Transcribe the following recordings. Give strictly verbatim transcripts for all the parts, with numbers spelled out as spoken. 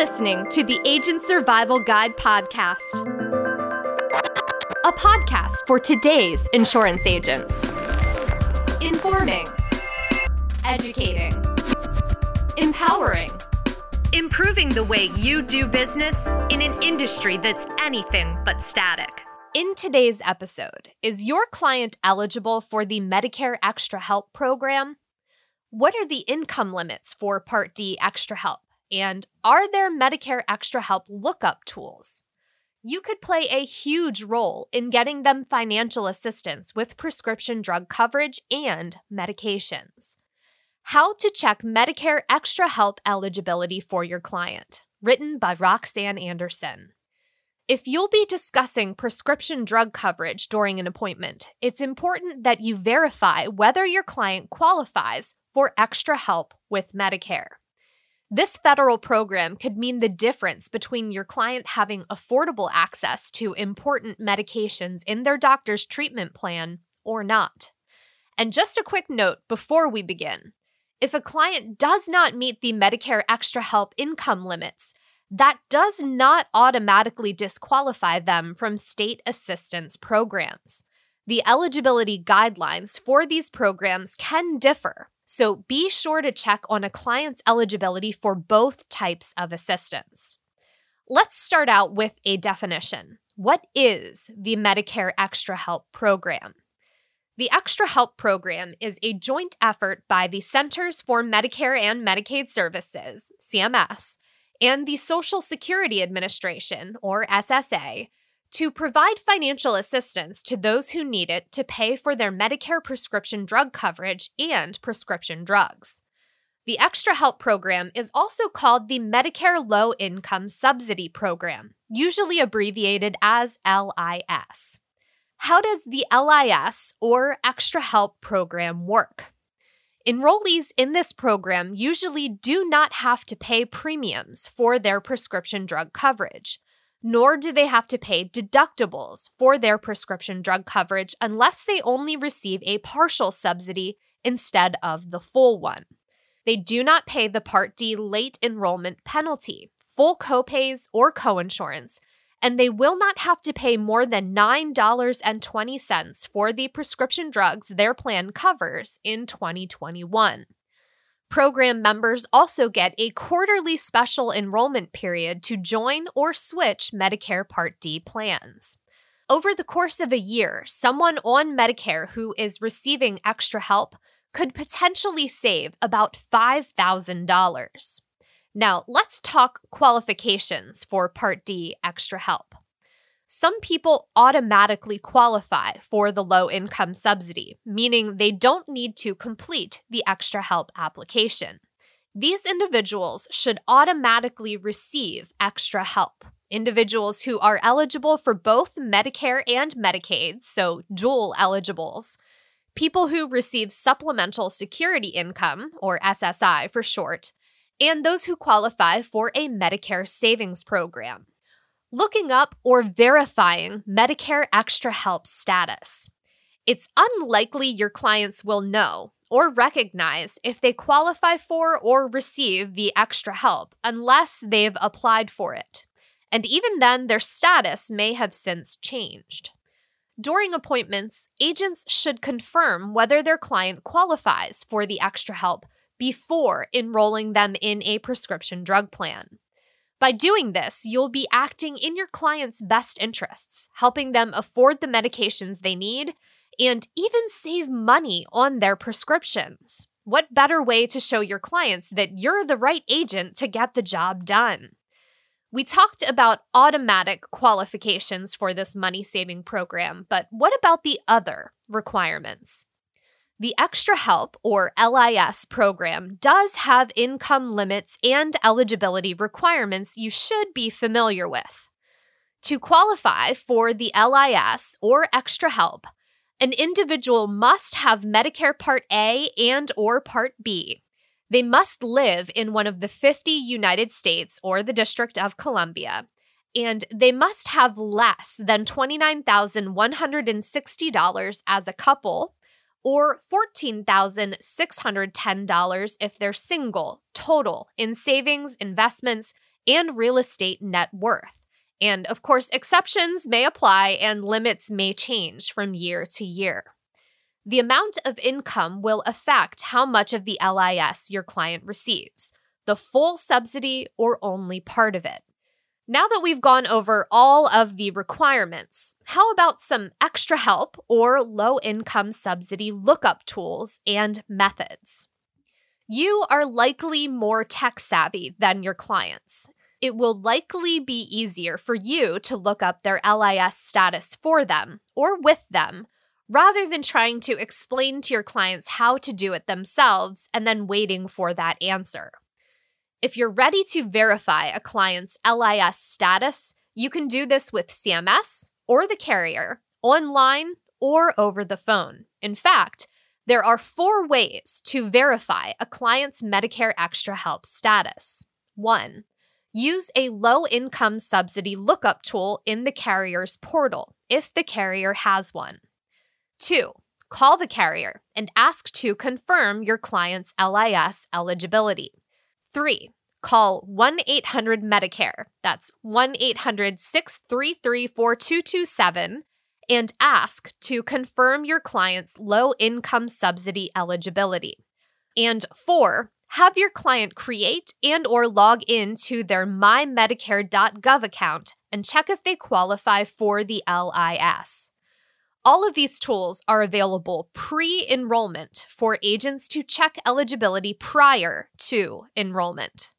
listening to the Agent Survival Guide podcast, a podcast for today's insurance agents. Informing, educating, empowering, improving the way you do business in an industry that's anything but static. In today's episode, is your client eligible for the Medicare Extra Help program? What are the income limits for Part D Extra Help? And are there Medicare Extra Help lookup tools? You could play a huge role in getting them financial assistance with prescription drug coverage and medications. How to check Medicare Extra Help eligibility for your client, written by Roxanne Anderson. If you'll be discussing prescription drug coverage during an appointment, it's important that you verify whether your client qualifies for extra help with Medicare. This federal program could mean the difference between your client having affordable access to important medications in their doctor's treatment plan or not. And just a quick note before we begin. If a client does not meet the Medicare Extra Help income limits, that does not automatically disqualify them from state assistance programs. The eligibility guidelines for these programs can differ, so be sure to check on a client's eligibility for both types of assistance. Let's start out with a definition. What is the Medicare Extra Help Program? The Extra Help Program is a joint effort by the Centers for Medicare and Medicaid Services, C M S, and the Social Security Administration, or S S A, to provide financial assistance to those who need it to pay for their Medicare prescription drug coverage and prescription drugs. The Extra Help Program is also called the Medicare Low Income Subsidy Program, usually abbreviated as L I S. How does the L I S or Extra Help Program work? Enrollees in this program usually do not have to pay premiums for their prescription drug coverage, nor do they have to pay deductibles for their prescription drug coverage unless they only receive a partial subsidy instead of the full one. They do not pay the Part D late enrollment penalty, full copays, or coinsurance, and they will not have to pay more than nine dollars and twenty cents for the prescription drugs their plan covers in twenty twenty-one. Program members also get a quarterly special enrollment period to join or switch Medicare Part D plans. Over the course of a year, someone on Medicare who is receiving extra help could potentially save about five thousand dollars. Now, let's talk qualifications for Part D Extra Help. Some people automatically qualify for the low income subsidy, meaning they don't need to complete the extra help application. These individuals should automatically receive extra help. Individuals who are eligible for both Medicare and Medicaid, so dual eligibles, people who receive Supplemental Security Income, or S S I for short, and those who qualify for a Medicare Savings Program. Looking up or verifying Medicare Extra Help status. It's unlikely your clients will know or recognize if they qualify for or receive the extra help unless they've applied for it. And even then, their status may have since changed. During appointments, agents should confirm whether their client qualifies for the extra help before enrolling them in a prescription drug plan. By doing this, you'll be acting in your client's best interests, helping them afford the medications they need, and even save money on their prescriptions. What better way to show your clients that you're the right agent to get the job done? We talked about automatic qualifications for this money-saving program, but what about the other requirements? The Extra Help, or L I S, program does have income limits and eligibility requirements you should be familiar with. To qualify for the L I S, or Extra Help, an individual must have Medicare Part A and or Part B. They must live in one of the fifty United States or the District of Columbia, and they must have less than twenty-nine thousand one hundred sixty dollars as a couple, or fourteen thousand six hundred ten dollars if they're single, total, in savings, investments, and real estate net worth. And of course, exceptions may apply and limits may change from year to year. The amount of income will affect how much of the L I S your client receives, the full subsidy or only part of it. Now that we've gone over all of the requirements, how about some extra help or low-income subsidy lookup tools and methods? You are likely more tech-savvy than your clients. It will likely be easier for you to look up their L I S status for them or with them, rather than trying to explain to your clients how to do it themselves and then waiting for that answer. If you're ready to verify a client's L I S status, you can do this with C M S or the carrier, online, or over the phone. In fact, there are four ways to verify a client's Medicare Extra Help status. One, use a low-income subsidy lookup tool in the carrier's portal, if the carrier has one. Two, call the carrier and ask to confirm your client's L I S eligibility. Three, call one eight hundred medicare, that's one eight hundred six three three four two two seven, and ask to confirm your client's low-income subsidy eligibility. And four, have your client create and or log in to their my medicare dot gov account and check if they qualify for the L I S. All of these tools are available pre-enrollment for agents to check eligibility prior to enrollment.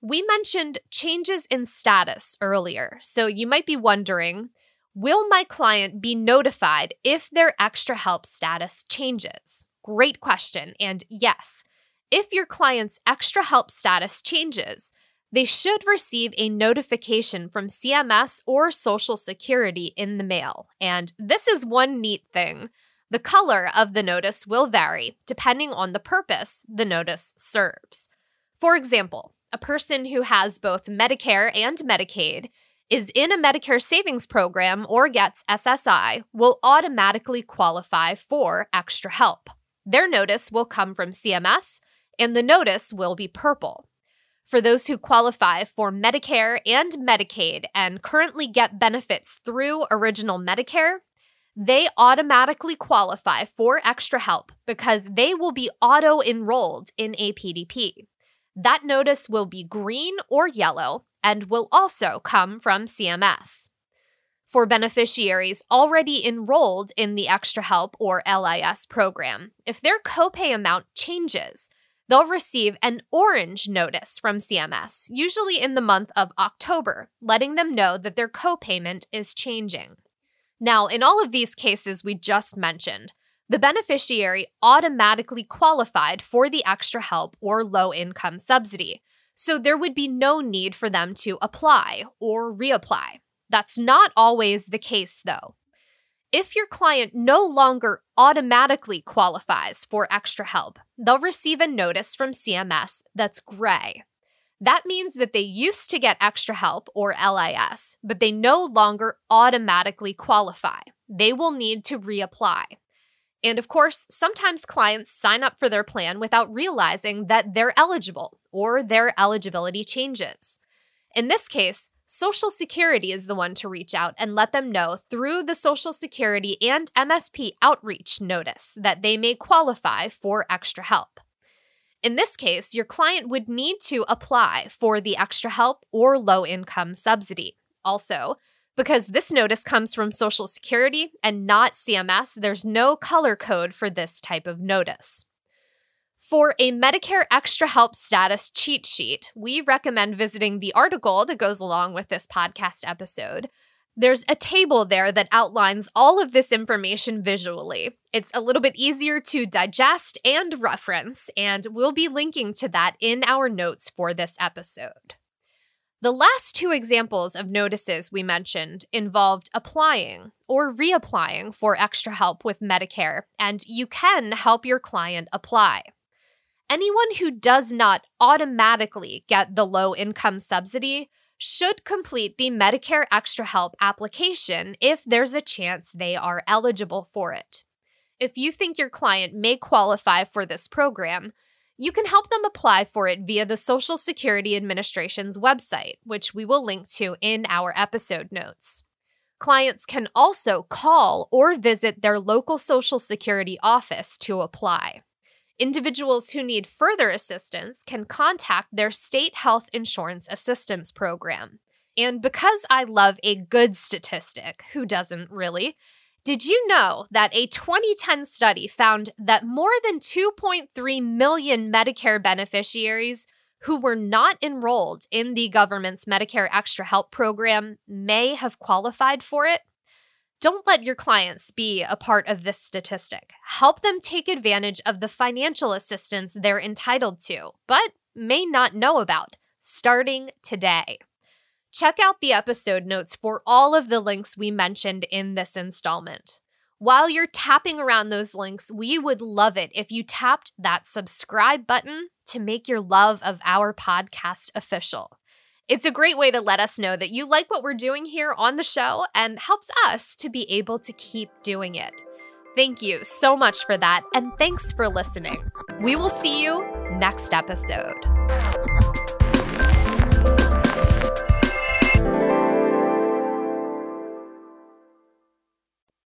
We mentioned changes in status earlier, so you might be wondering, will my client be notified if their extra help status changes? Great question, and yes, if your client's extra help status changes, they should receive a notification from C M S or Social Security in the mail. And this is one neat thing. The color of the notice will vary depending on the purpose the notice serves. For example, a person who has both Medicare and Medicaid, is in a Medicare savings program, or gets S S I will automatically qualify for extra help. Their notice will come from C M S, and the notice will be purple. For those who qualify for Medicare and Medicaid and currently get benefits through Original Medicare, they automatically qualify for extra help because they will be auto-enrolled in a P D P. That notice will be green or yellow and will also come from C M S. For beneficiaries already enrolled in the Extra Help or L I S program, if their copay amount changes, they'll receive an orange notice from C M S, usually in the month of October, letting them know that their copayment is changing. Now, in all of these cases we just mentioned, the beneficiary automatically qualified for the extra help or low-income subsidy, so there would be no need for them to apply or reapply. That's not always the case, though. If your client no longer automatically qualifies for extra help, they'll receive a notice from C M S that's gray. That means that they used to get extra help or L I S, but they no longer automatically qualify. They will need to reapply. And of course, sometimes clients sign up for their plan without realizing that they're eligible or their eligibility changes. In this case, Social Security is the one to reach out and let them know through the Social Security and M S P outreach notice that they may qualify for extra help. In this case, your client would need to apply for the extra help or low-income subsidy. Also, because this notice comes from Social Security and not C M S, there's no color code for this type of notice. For a Medicare Extra Help status cheat sheet, we recommend visiting the article that goes along with this podcast episode. There's a table there that outlines all of this information visually. It's a little bit easier to digest and reference, and we'll be linking to that in our notes for this episode. The last two examples of notices we mentioned involved applying or reapplying for extra help with Medicare, and you can help your client apply. Anyone who does not automatically get the low-income subsidy should complete the Medicare Extra Help application if there's a chance they are eligible for it. if you think your client may qualify for this program, you can help them apply for it via the Social Security Administration's website, which we will link to in our episode notes. Clients can also call or visit their local Social Security office to apply. Individuals who need further assistance can contact their state health insurance assistance program. And because I love a good statistic, who doesn't really? Did you know that a twenty ten study found that more than two point three million Medicare beneficiaries who were not enrolled in the government's Medicare Extra Help program may have qualified for it? Don't let your clients be a part of this statistic. Help them take advantage of the financial assistance they're entitled to, but may not know about, starting today. Check out the episode notes for all of the links we mentioned in this installment. While you're tapping around those links, we would love it if you tapped that subscribe button to make your love of our podcast official. It's a great way to let us know that you like what we're doing here on the show and helps us to be able to keep doing it. Thank you so much for that, and thanks for listening. We will see you next episode.